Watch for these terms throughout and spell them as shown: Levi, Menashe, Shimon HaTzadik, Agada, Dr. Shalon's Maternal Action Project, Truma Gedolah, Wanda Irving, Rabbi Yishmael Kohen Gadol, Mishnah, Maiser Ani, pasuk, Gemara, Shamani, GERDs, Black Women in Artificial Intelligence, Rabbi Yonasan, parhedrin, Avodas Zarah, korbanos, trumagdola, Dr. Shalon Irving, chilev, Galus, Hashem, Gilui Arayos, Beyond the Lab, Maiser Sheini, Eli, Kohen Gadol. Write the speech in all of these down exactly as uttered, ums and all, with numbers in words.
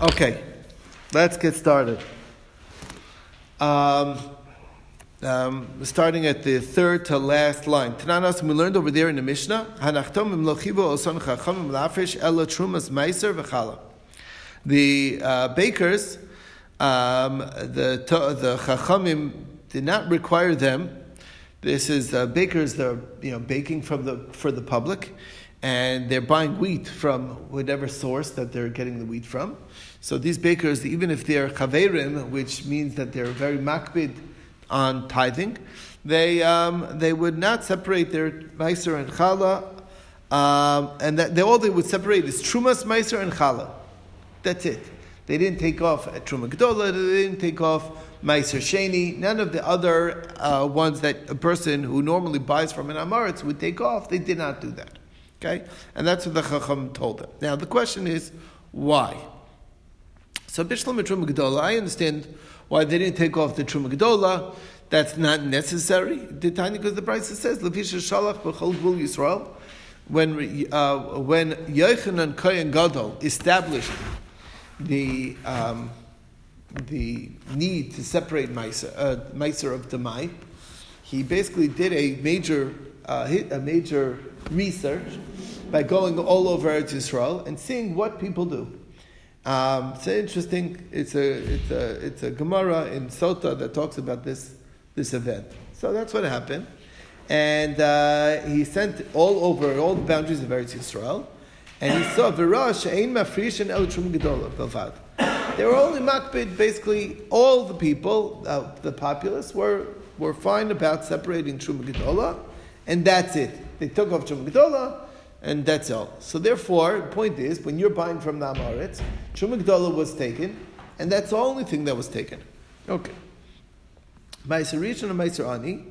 Okay, let's get started. Um, um, starting at the third to last line. Tananas, we learned over there in the Mishnah, the uh, bakers, um, the the chachamim did not require them. This is uh, bakers; they're you know baking from the for the public. And they're buying wheat from whatever source that they're getting the wheat from. So these bakers, even if they're chaverim, which means that they're very makbid on tithing, they um, they would not separate their meiser and challah. Um, and that they, all they would separate is trumas, meiser, and challah. That's it. They didn't take off a trumagdola, they didn't take off Maiser Sheni, none of the other uh, ones that a person who normally buys from an Amaretz would take off. They did not do that. Okay, and that's what the Chacham told them. Now the question is, why? So Bishlam Truma Gedolah, I understand why they didn't take off the Truma Gedolah. That's not necessary. The Tanya, because the Bais says Levisha Shalach B'Chol Gilui Arayos. When uh, when Yecheren Kohen Gadol established the um, the need to separate Maiser uh, Maiser of Demai, he basically did a major uh, hit a major. research by going all over Eretz Yisrael and seeing what people do. Um, it's interesting. It's a it's a it's a Gemara in Sota that talks about this this event. So that's what happened, and uh, he sent all over all the boundaries of Eretz Yisrael, and he saw Virash Ein Mafrish and El Trum Gedolah Bavad. They were only makbid. Basically, all the people, uh, the populace, were were fine about separating Trum Gedolah, and that's it. They took off Truma Gedolah, and that's all. So therefore, the point is, when you're buying from the Amaretz, Truma Gedolah was taken, and that's the only thing that was taken. Okay. Maiser Rishon and Maiser Ani.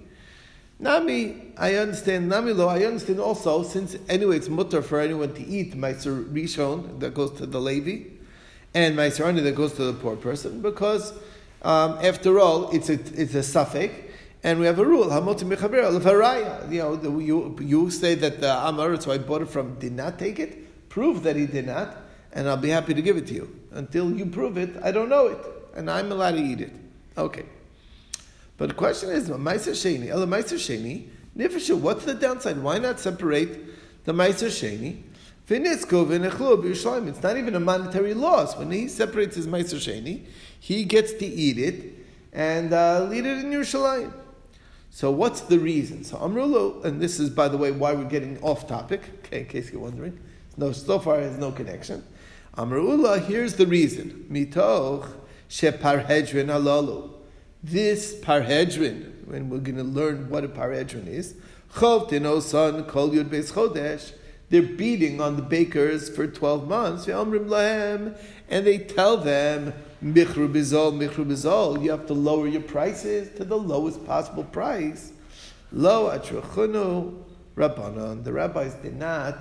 Nami, I understand, Nami lo, I understand also, since anyway it's mutter for anyone to eat Maiser Rishon, that goes to the Levi, and Maiser Ani, that goes to the poor person, because um, after all, it's a, it's a suffix. And we have a rule. You know, you, you say that the Amaretz, so I bought it from, did not take it. Prove that he did not, and I'll be happy to give it to you. Until you prove it, I don't know it, and I'm allowed to eat it. Okay. But the question is, Maiser Sheini, El Maiser Sheini, Nifeshu, what's the downside? Why not separate the Maiser Sheini? It's not even a monetary loss. When he separates his Maiser Sheini, he gets to eat it and uh, eat it in Yerushalayim. So what's the reason? So Amrulu, and this is, by the way, why we're getting off topic, okay, in case you're wondering. No, so far it has no connection. Amrullah, here's the reason. Mitoch she parhedrin halalu. This parhedrin, when we're going to learn what a parhedrin is, they're beating on the bakers for twelve months. And they tell them, Michru bizol, Michru bizol. You have to lower your prices to the lowest possible price. Lo atrachunu rabbanon. The rabbis did not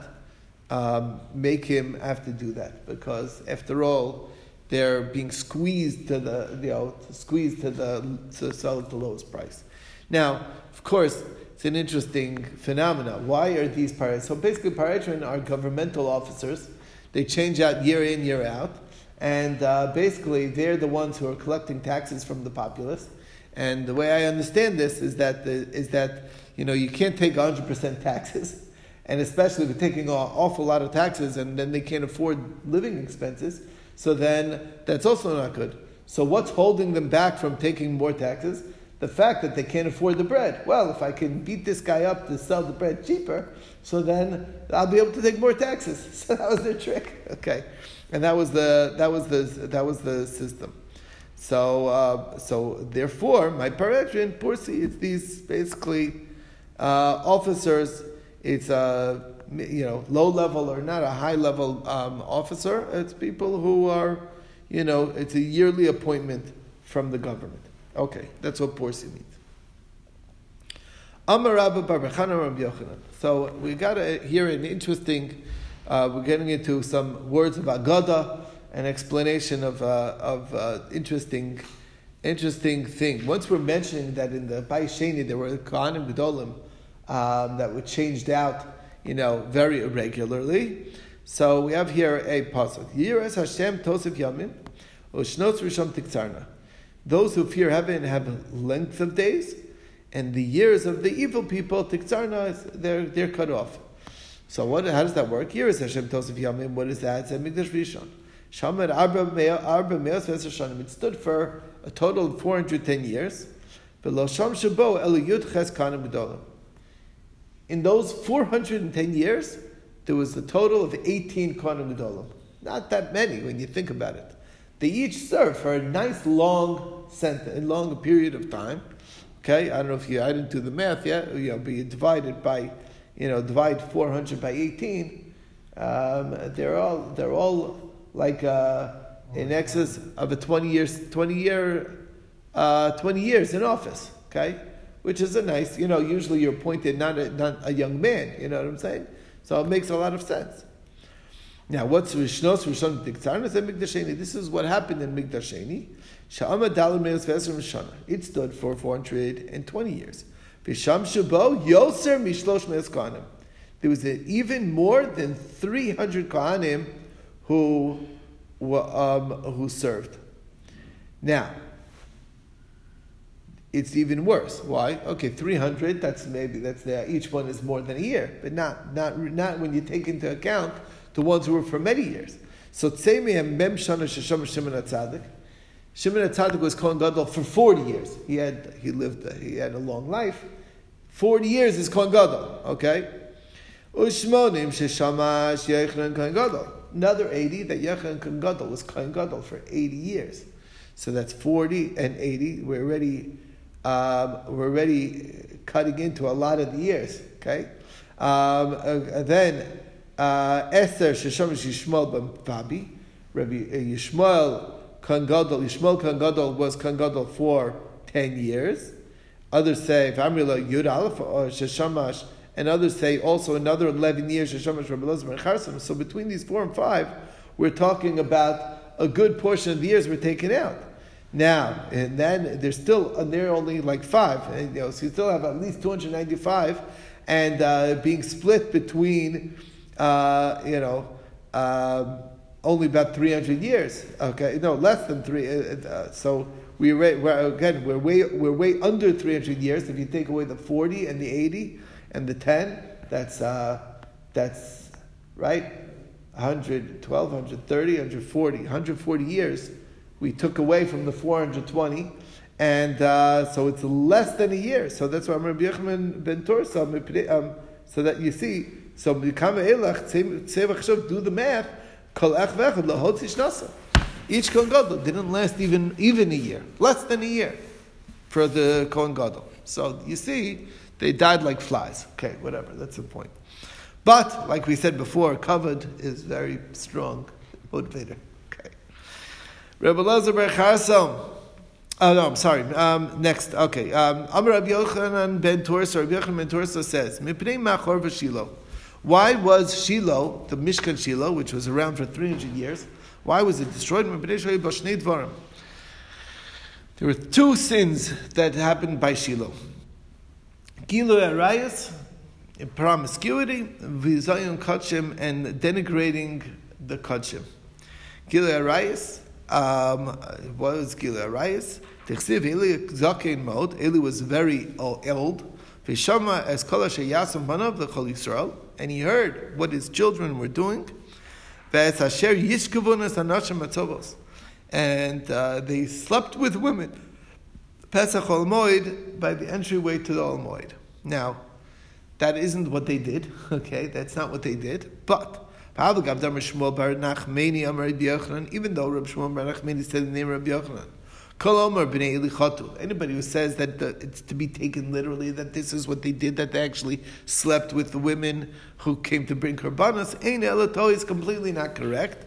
um, make him have to do that, because after all, they're being squeezed to the you know squeezed to the to sell at the lowest price. Now, of course, it's an interesting phenomena. Why are these parhedrin? So basically, parhedrin are governmental officers. They change out year in, year out. And uh, basically, they're the ones who are collecting taxes from the populace. And the way I understand this is that the, is that you know you can't take one hundred percent taxes, and especially if you're taking an awful lot of taxes, and then they can't afford living expenses. So then that's also not good. So what's holding them back from taking more taxes? The fact that they can't afford the bread. Well, if I can beat this guy up to sell the bread cheaper, so then I'll be able to take more taxes. So that was their trick. Okay. And that was the that was the that was the system. So uh, so therefore, my parhedrin, Porsi, it's these basically uh, officers. It's a you know low level or not a high level um, officer. It's people who are you know it's a yearly appointment from the government. Okay, that's what Porsi means. Amar Rabba bar Bechana Rabbi Yochanan. So we got to hear an interesting. Uh, we're getting into some words of Agada, an explanation of uh, of uh, interesting, interesting thing. Once we're mentioning that in the Bais Sheni there were Kohanim Gedolim um, that were changed out, you know, very irregularly. So we have here a pasuk. Yiras Hashem tosif yamim, ushnos risham tiktsarna. Those who fear heaven have length of days, and the years of the evil people tiktsarna, they're they're cut off. So what? How does that work? Yiras Hashem tosif yamim. What is that? It's a Mikdash Rishon. Shamar arba meo arba meos v'esashanim. It stood for a total of four hundred ten years. V'lo sham shabo eliyud ches kanim gedolim. In those four hundred and ten years, there was a total of eighteen Kohanim Gedolim. Not that many when you think about it. They each served for a nice long sentence, long period of time. Okay, I don't know if you, I didn't do the math yet, you know, but you divide it by, you know, divide four hundred by eighteen. Um, they're all, they're all like uh, in excess of a twenty years, twenty year, uh, twenty years in office. Okay, which is a nice, you know, usually you're appointed not a, not a young man. You know what I'm saying? So it makes a lot of sense. Now, what's Rishnos Rishon Tiktarnas and Mikdash Sheni? This is what happened in Mikdash Sheni. Sha'ama Dalar Meos Vesrim Shana. It stood for four hundred twenty years. Visham Shabo Yoser Mishlosh Meos Kohanim. There was an, even more than three hundred Kohanim who um, who served. Now, it's even worse. Why? Okay, three hundred, that's maybe, that's there. Each one is more than a year, but not not not when you take into account the ones who were for many years. So Tzemei Mem Shana Shesham Shimon HaTzadik. Shimon HaTzadik was Kohen Gadol for forty years. He had he lived, he had a long life. forty years is Kohen Gadol, okay? Ushmonim Sheshamash Yecheren Kohen Gadol. Another eighty that Yecheren Kohen Gadol was Kohen Gadol for eighty years. So that's forty and eighty. We're already... Um, we're already cutting into a lot of the years, okay? Um, uh, then, Esther, Shesham Yishmael ben Vabi, Rabbi Yishmael Kohen Gadol, Yishmael Kohen Gadol was Kohen Gadol for ten years. Others say, V'amrila Yud Aleph, Sheshamash, and others say also another eleven years, Sheshamash Rabbi Elazar ben Charsim. So between these four and five, we're talking about a good portion of the years were taken out. Now, and then there's still, there are only like five, and, you know, so you still have at least two hundred ninety-five, and uh, being split between, uh, you know, uh, only about three hundred years, okay, no, less than three, uh, so we we're, again, we're way, we're way under three hundred years. If you take away the forty and the eighty and the ten, that's, uh, that's, right, one hundred twelve, one hundred thirty, one hundred forty, one hundred forty years. We took away from the four hundred twenty, and uh, so it's less than a year. So that's why I'm Rabbi Yochanan ben Torsa, so that you see, so do the math, each Kohen Gadol didn't last even even a year, less than a year for the Kohen Gadol. So you see, they died like flies. Okay, whatever, that's the point. But, like we said before, kavod is very strong motivator. Rabbi Elazar ben Charsim. Oh no, I'm sorry. Um, next, okay. Um, Amar Rabbi Yochanan ben Torsa. Rabbi Yochanan ben Torsa says, "Mipnei machor v'shilo." Why was Shiloh, the Mishkan Shiloh, which was around for three hundred years, why was it destroyed? Mipnei shehayu bo shnei dvarim. There were two sins that happened by Shiloh: Gilui Arayos, promiscuity, v'zayon kodshim, and denigrating the kodshim. Gilui Arayos. Um, what was Gilui Arayos? Tichsiv Eli zaken maod. Eli was very old. V'shama es kol asher yasam banav lechol Yisrael, and he heard what his children were doing. Ve'es asher yishkavun es hanashim atzovos, and uh, they slept with women. Pesach Olmoid, by the entryway to the Olmoid. Now, that isn't what they did. Okay, that's not what they did, but. Even though Rabbi Shmuel bar Nachmani said the name of Rabbi Yochanan, anybody who says that the, it's to be taken literally, that this is what they did, that they actually slept with the women who came to bring korbanos, ein elato, is completely not correct.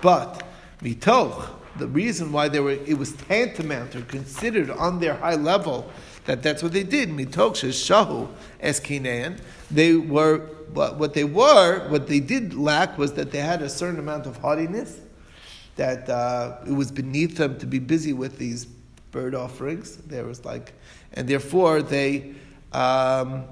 But mitoch, the reason why they were, it was tantamount or considered on their high level that that's what they did. Mitoch sheshahu eskinean, they were. But what they were, what they did lack was that they had a certain amount of haughtiness, that uh, it was beneath them to be busy with these bird offerings. There was like, and therefore they um,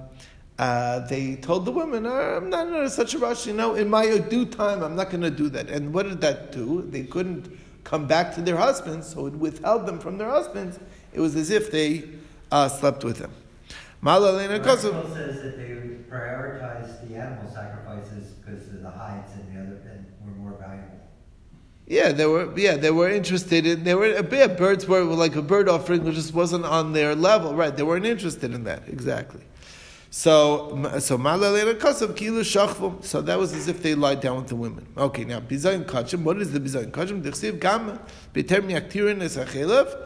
Uh, they told the women, I'm not under such a rush, you know, in my due time, I'm not going to do that. And what did that do? They couldn't come back to their husbands, so it withheld them from their husbands. It was as if they uh, slept with them. Malalena Kosovo. The article says that they prioritized the animal sacrifices because the hides and the other and were more valuable. Yeah, they were. Yeah, they were interested in. They were. Yeah, birds were like a bird offering, which just wasn't on their level, right? They weren't interested in that exactly. So, so malalena Kosovo kilu shachvu. So that was as if they lied down with the women. Okay, now bizaikachim. What is the bizaikachim? Dechsev gam b'termi aktirin es achilev.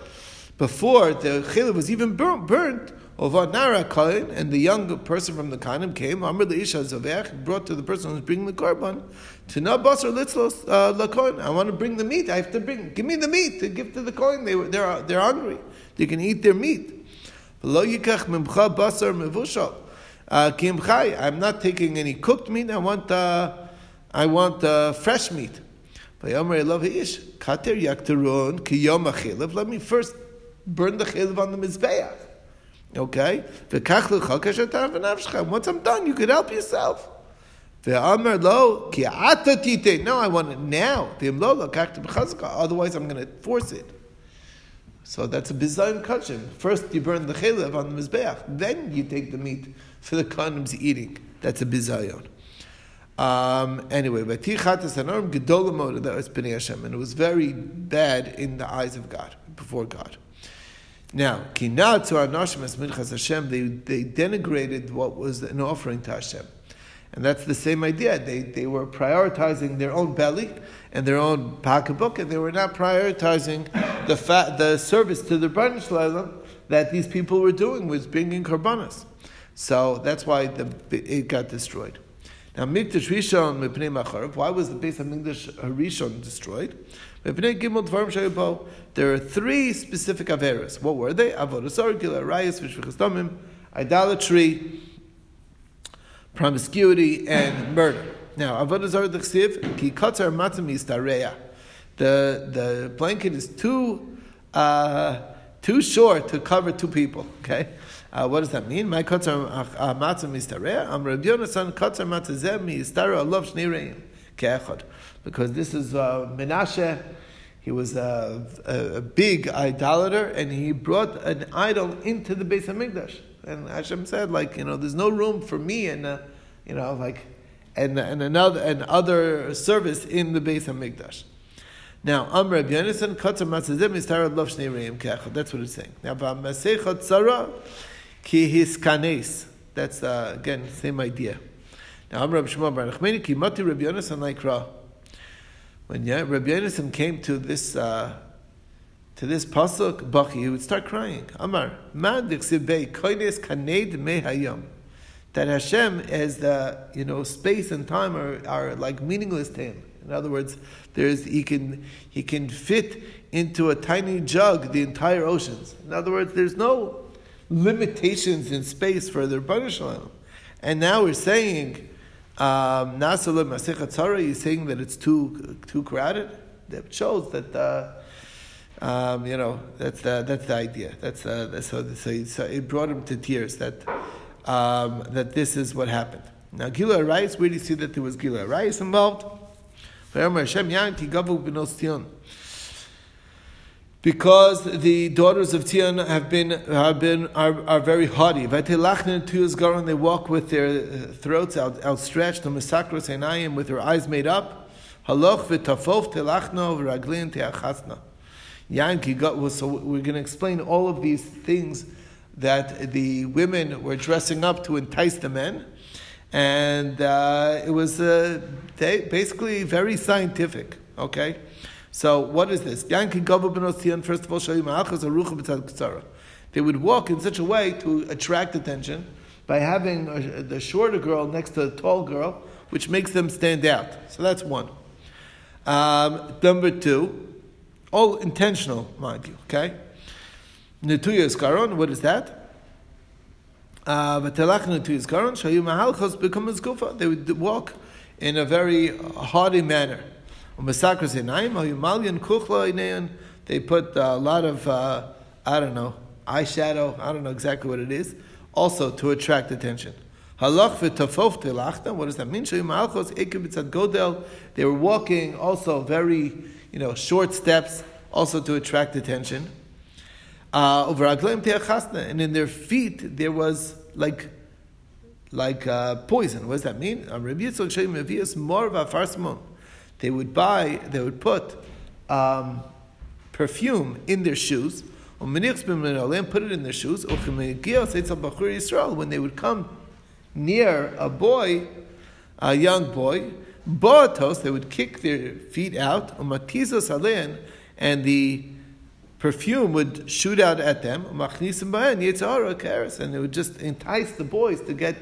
Before the chilev was even burnt. burnt And the young person from the Kohanim came, Amr Leisha Zavech, brought to the person who's bringing the korban, to na basar litzlos lakohen. I want to bring the meat. I have to bring. Give me the meat to give to the Kohen. They they're they're hungry. They can eat their meat. I'm not taking any cooked meat. I want uh, I want uh, fresh meat. Let me first burn the chilev on the mizbeach. Okay? Once I'm done, you can help yourself. No, I want it now. Otherwise, I'm going to force it. So that's a bizarre kachim. First, you burn the chilev on the mizbeach. Then you take the meat for the Kohanim's eating. That's a bizayon. Um, anyway, that was b'nei Hashem. And it was very bad in the eyes of God, before God. Now, they, they denigrated what was an offering to Hashem. And that's the same idea. They they were prioritizing their own belly and their own pocketbook, and they were not prioritizing the fa- the service to the Bnei Shalom that these people were doing, was bringing korbanos. So that's why the, it got destroyed. Now, Mikdash Rishon mipnei Macharov. Why was the base of Mikdash Rishon destroyed? Mipnei Gimel Dvarim Shayubo. There are three specific averos. What were they? Avodas Zarah, Gilui Arayos, Vishvichas Damim, idolatry, promiscuity, and murder. Now, Avodas Zarah d'chsiv ki katzar matzah mistareya. The the blanket is too uh, too short to cover two people. Okay. Uh, what does that mean? My katzar matzah mistareya. Am Rabbi Yonasan katzar matzah zeh mistareya alav shnei reim ke'echad. Because this is uh, Menashe. He was a, a, a big idolater, and he brought an idol into the Beis Hamikdash. And Hashem said, like, you know, there's no room for me and uh, you know, like, and and another and other service in the Beis Hamikdash. Now, Amr Rabbi Yonasan katzar matzah zeh mistareya alav shnei reim ke'echad. That's what it's saying. Now, v'amesechat tzara. Ki his kanes. That's uh, again same idea. Now, Amr Rabbi Shmuel bar Nachmani ki mati Rabbi Yonasan laikra. When yeah, Rabbi Yonasan came to this uh, to this pasuk, Bachi, he would start crying. Amar mandik sibei koines kaned mehayom. That Hashem as the you know space and time are, are like meaningless to him. In other words, there's he can he can fit into a tiny jug the entire oceans. In other words, there's no limitations in space for their B'nai. And now we're saying, um, Nasalem Masechat Tzara, he's saying that it's too too crowded. That shows that, uh, um, you know, that's the, that's the idea. That's, uh, that's so, so, so it brought him to tears that um, that this is what happened. Now, Gilui Arayos, where do you see that there was Gilui Arayos involved? Because the daughters of Tion have been have been are, are very haughty. They walk with their throats out, outstretched, with their eyes made up. So we're going to explain all of these things that the women were dressing up to entice the men, and uh, it was uh, they, basically very scientific. Okay. So what is this? First of all, they would walk in such a way to attract attention by having a, the shorter girl next to the tall girl, which makes them stand out. So that's one. Um, number two, all intentional, mind you. Okay. What is that? Uh, they would walk in a very haughty manner. They put a lot of, uh, I don't know, eyeshadow, I don't know exactly what it is, also to attract attention. Halach v'tafof telachta. What does that mean? Shayu ma'alchos ekev b'tzad godel. They were walking also very, you know, short steps, also to attract attention. Over aglaim te'achasna, and in their feet there was like, like uh, poison. What does that mean? They would buy, they would put um, perfume in their shoes, put it in their shoes. When they would come near a boy, a young boy, they would kick their feet out, and the perfume would shoot out at them, and it would just entice the boys to get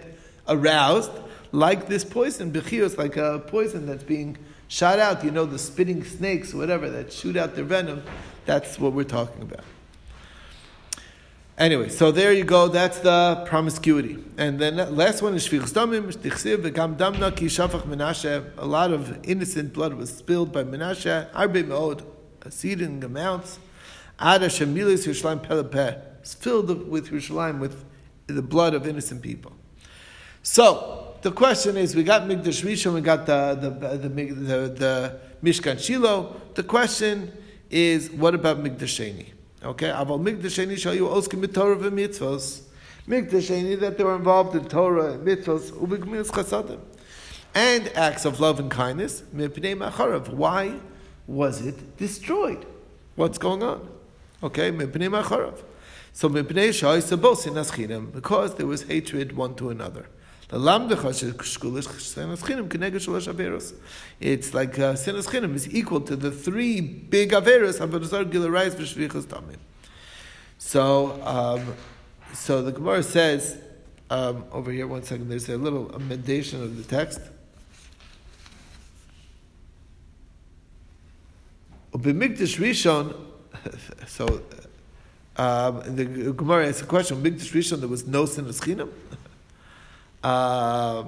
aroused, like this poison, like a poison that's being shot out, you know, the spitting snakes, whatever, that shoot out their venom. That's what we're talking about. Anyway, so there you go, that's the promiscuity. And then the last one is Shvichus Damim. A lot of innocent blood was spilled by Menashe, Arbe Meod, exceeding amounts. It's filled with Yerushalayim, with the blood of innocent people. So the question is, we got Mikdash Rishon, we got the the the, the, the Mishkan Shiloh. The question is, what about Mikdash Sheni? Okay, Aval Mikdash Sheni shall you oskim b'Torah v'mitzvos. Mikdash Sheni, that they were involved in Torah and mitzvos u'b'gmilas chasadim and acts of love and kindness. Mipnei ma'acharav. Why was it destroyed? What's going on? Okay, mipnei macharav. So mipnei shayis abosin aschinem, because there was hatred one to another. The lamdechas shekulish senaschinem keneged shalosh averos. It's like uh, senaschinem is equal to the three big averos avodah gilarayis v'shvichas damim. So, um, so the Gemara says um, over here. One second, there's a little amendation of the text. B'mikdash Rishon. So, um, the Gemara asks a question: Mikdash Rishon, there was no sinas chinam. um,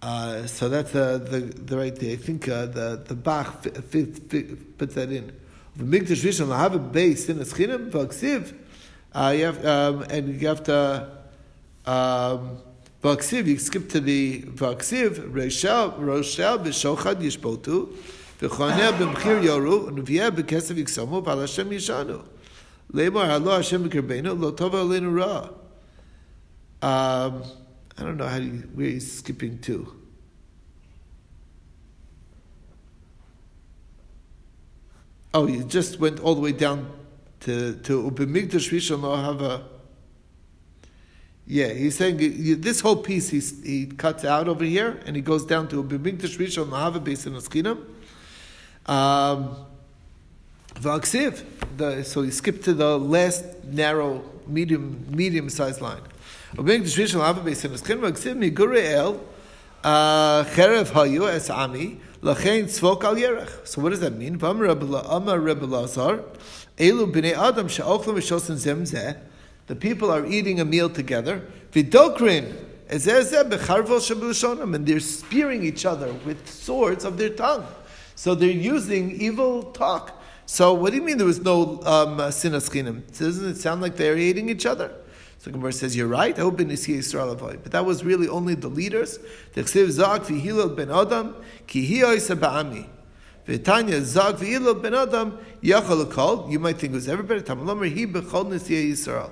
uh, so that's uh, the the right thing. I think uh, the the Bach puts that in. Mikdash Rishon, I have a base sinas chinam v'aksiv. You have um, and you have to um, v'aksiv. You skip to the v'aksiv reishal roshal v'shochad yishbotu. Um, I don't know how you, where he's skipping to. Oh, you just went all the way down to to Ubimigdash Rishon Lo Hava. Yeah, he's saying you, this whole piece he he cuts out over here, and he goes down to Ubimigdash Rishon Lo Hava Beis Hanaskinam. Um, V'aksiv, the, so you skip to the last narrow, medium, medium-sized line. So what does that mean? The people are eating a meal together. And they're spearing each other with swords of their tongue. So they're using evil talk. So what do you mean there was no um, sinas chinam? Doesn't it sound like they're hating each other? So Gemara says, you're right. I hope in Yisrael avoid. But that was really only the leaders. The chilev zag v'hilel ben adam ki hi'ois ba'ami. V'tanya zag v'hilel ben adam yachal kol. You might think it was everybody. Tamalomer he bechol nesiya Yisrael.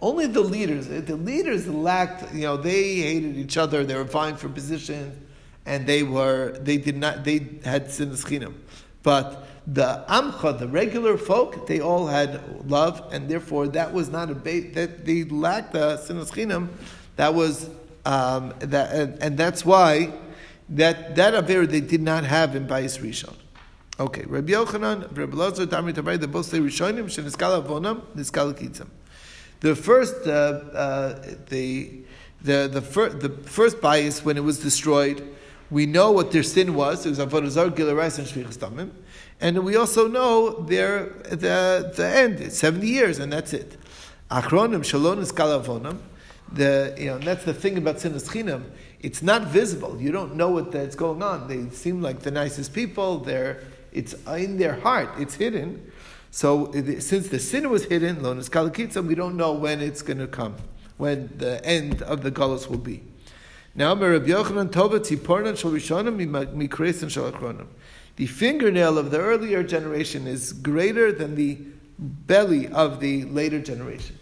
Only the leaders. The leaders lacked. You know, they hated each other. They were vying for position. And they were, they did not, they had sinas chinam. But the amcha, the regular folk, they all had love, and therefore that was not a bait, that they lacked the sinas chinam. That was, um, that, and, and that's why that, that aver they did not have in Bais Rishon. Okay, Rabbi Yochanan, Rabbi Lazar, Tamri Tabai, they both say Rishonim, Sheniskal Avonam, Niskal Kitzam. The first, uh, uh, the, the, the, fir- the first Bais, when it was destroyed, we know what their sin was. It was avodah zarah, gilui arayos, and shvichas damim, and we also know their the the end. It's seventy years, and that's it. Achronim shelo niskal avonam. The you know and that's the thing about sinas chinam. It's not visible. You don't know what that's going on. They seem like the nicest people. They're it's in their heart. It's hidden. So since the sin was hidden, lo niskal kitzam, we don't know when it's going to come. when the end of the galus will be. Now, the fingernail of the earlier generation is greater than the belly of the later generation.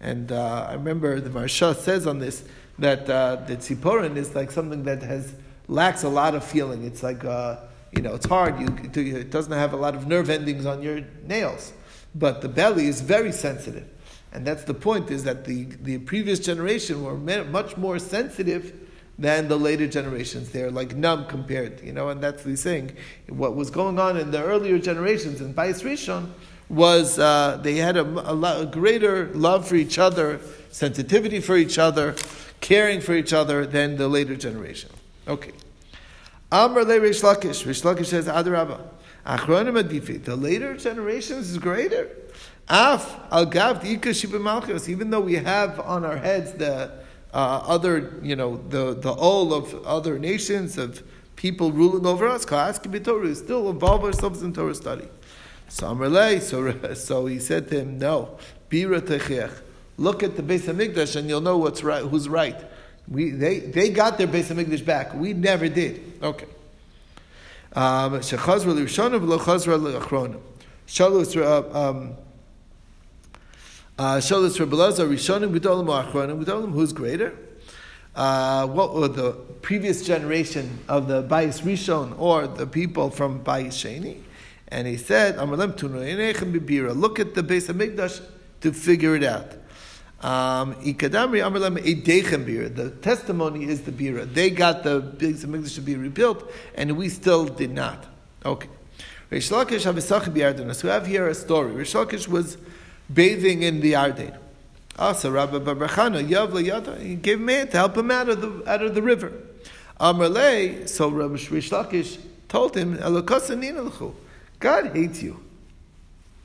And uh, I remember the Marsha says on this that uh, the tziporin is like something that has lacks a lot of feeling. It's like, uh, you know, it's hard. You, it doesn't have a lot of nerve endings on your nails. But the belly is very sensitive. And that's the point, is that the, the previous generation were much more sensitive than the later generations. They're like numb compared, you know, and that's the thing. What was going on in the earlier generations in Bais Rishon was uh, they had a, a, lo- a greater love for each other, sensitivity for each other, caring for each other than the later generation. Okay. Amr le Rish Lakish. Rish Lakish says, Adrabah. Achronim adifi. The later generations is greater. Af al gav diika shiba malchus. Even though we have on our heads the uh, other, you know, the the all of other nations of people ruling over us, we still involve ourselves in Torah study. So, so he said to him, no, bira techech. Look at the Beis Hamikdash and you'll know what's right, who's right. We they they got their Beis Hamikdash back. We never did. Okay. Um, who's greater? Uh, what were the previous generation of the Bais Rishon or the people from Bais Sheni? And he said, look at the Beis Hamikdash to figure it out. Um, the testimony is the bira. They got the Beis Hamikdash to be rebuilt, and we still did not. Okay. Rish Lakish, we have here a story. Rish Lakish was bathing in the Yarden. Asa Rabbi Bar Chana Yav LeYada, he gave man to help him out of the out of the river. Amrlei, so Rish Lakish told him, God hates you.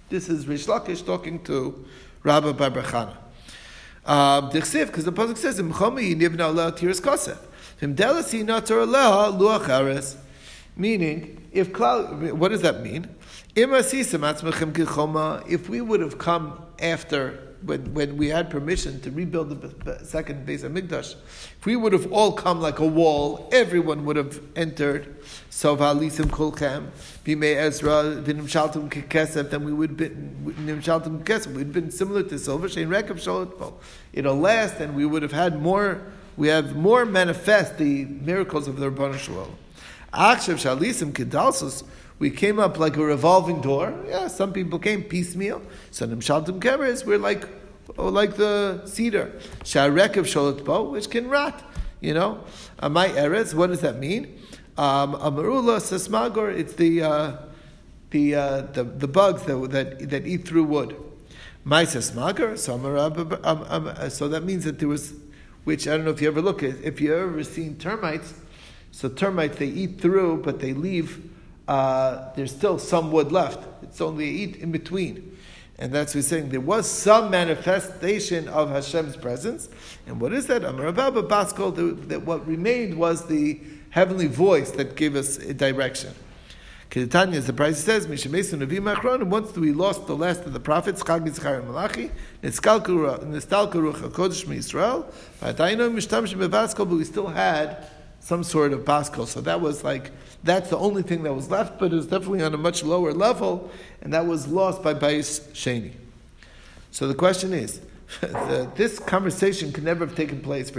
This is Rish Lakish talking to Rabbi Bar Chana. Um, because the pasuk says, meaning, if cloud, what does that mean? If we would have come after, when, when we had permission to rebuild the second Beis Hamikdash, if we would have all come like a wall, everyone would have entered. So then we would have been, been similar to silver. It'll last, and we would have had more, we have more manifest the miracles of the Rebbeinu Shalom. We came up like a revolving door. Yeah, some people came piecemeal. So nimshaltim kemeres, we're like, oh, like the cedar, sharekov sholat bo, which can rot. You know, my eretz. What does that mean? Amarula um, sasmagor. It's the uh, the, uh, the the bugs that that, that eat through wood. My sasmagor. So so that means that there was, which I don't know if you ever look at, if you ever seen termites. So termites, they eat through, but they leave, uh, there's still some wood left. It's only eat in between. And that's what he's saying. There was some manifestation of Hashem's presence. And what is that? Amar Baba Baskol, that what remained was the heavenly voice that gave us a direction. Keditanya, as the price says, once we lost the last of the prophets, but we still had some sort of baskol. So that was like, that's the only thing that was left, but it was definitely on a much lower level, and that was lost by Bais Sheni. So the question is, the, this conversation could never have taken place.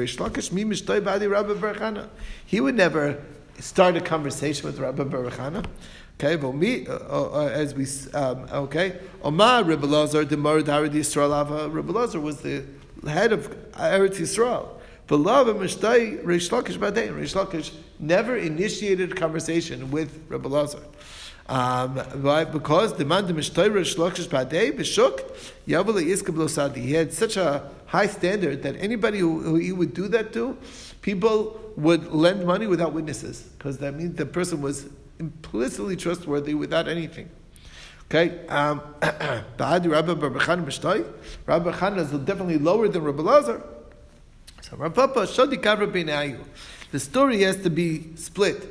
He would never start a conversation with Rabbi Bar Chana. Okay, but me, uh, uh, as we, um, okay, Omar Rebbe Lazar, the Mord Harid Yisrael, Rebbe Lazar was the head of Eretz Yisrael. Beloved Mishtai Rish Lakish Badein. Rish Lakish never initiated a conversation with Rebbe Lazar. Um, why? Because the man the Mishtai Rish Lakish Badein Bishuk Yavale Iskablo Sadi. He had such a high standard that anybody who, who he would do that to, people would lend money without witnesses. Because that means the person was implicitly trustworthy without anything. Okay, um, Ba'adi Rabbi Bar Chana Mishtai. Rabbi Bar Chana is definitely lower than Rebbe Lazar. The story has to be split.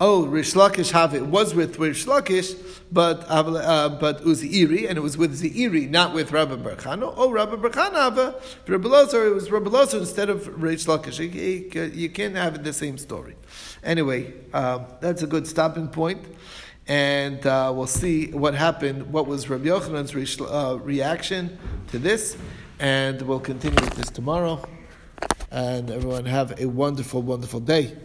Oh, Rish Lakish have it was with Rish Lakish, but uh, but Uzi'iri, and it was with Zi'iri, not with Rabbi Bar Chana. Oh, Rabbi Bar Chana have Rabbi Lozer, it was Rabbi Lozer instead of Rish Lakish. You can't have the same story. Anyway, uh, that's a good stopping point, and uh, we'll see what happened. What was Rabbi Yochanan's re- uh, reaction to this, and we'll continue with this tomorrow. And everyone have a wonderful, wonderful day.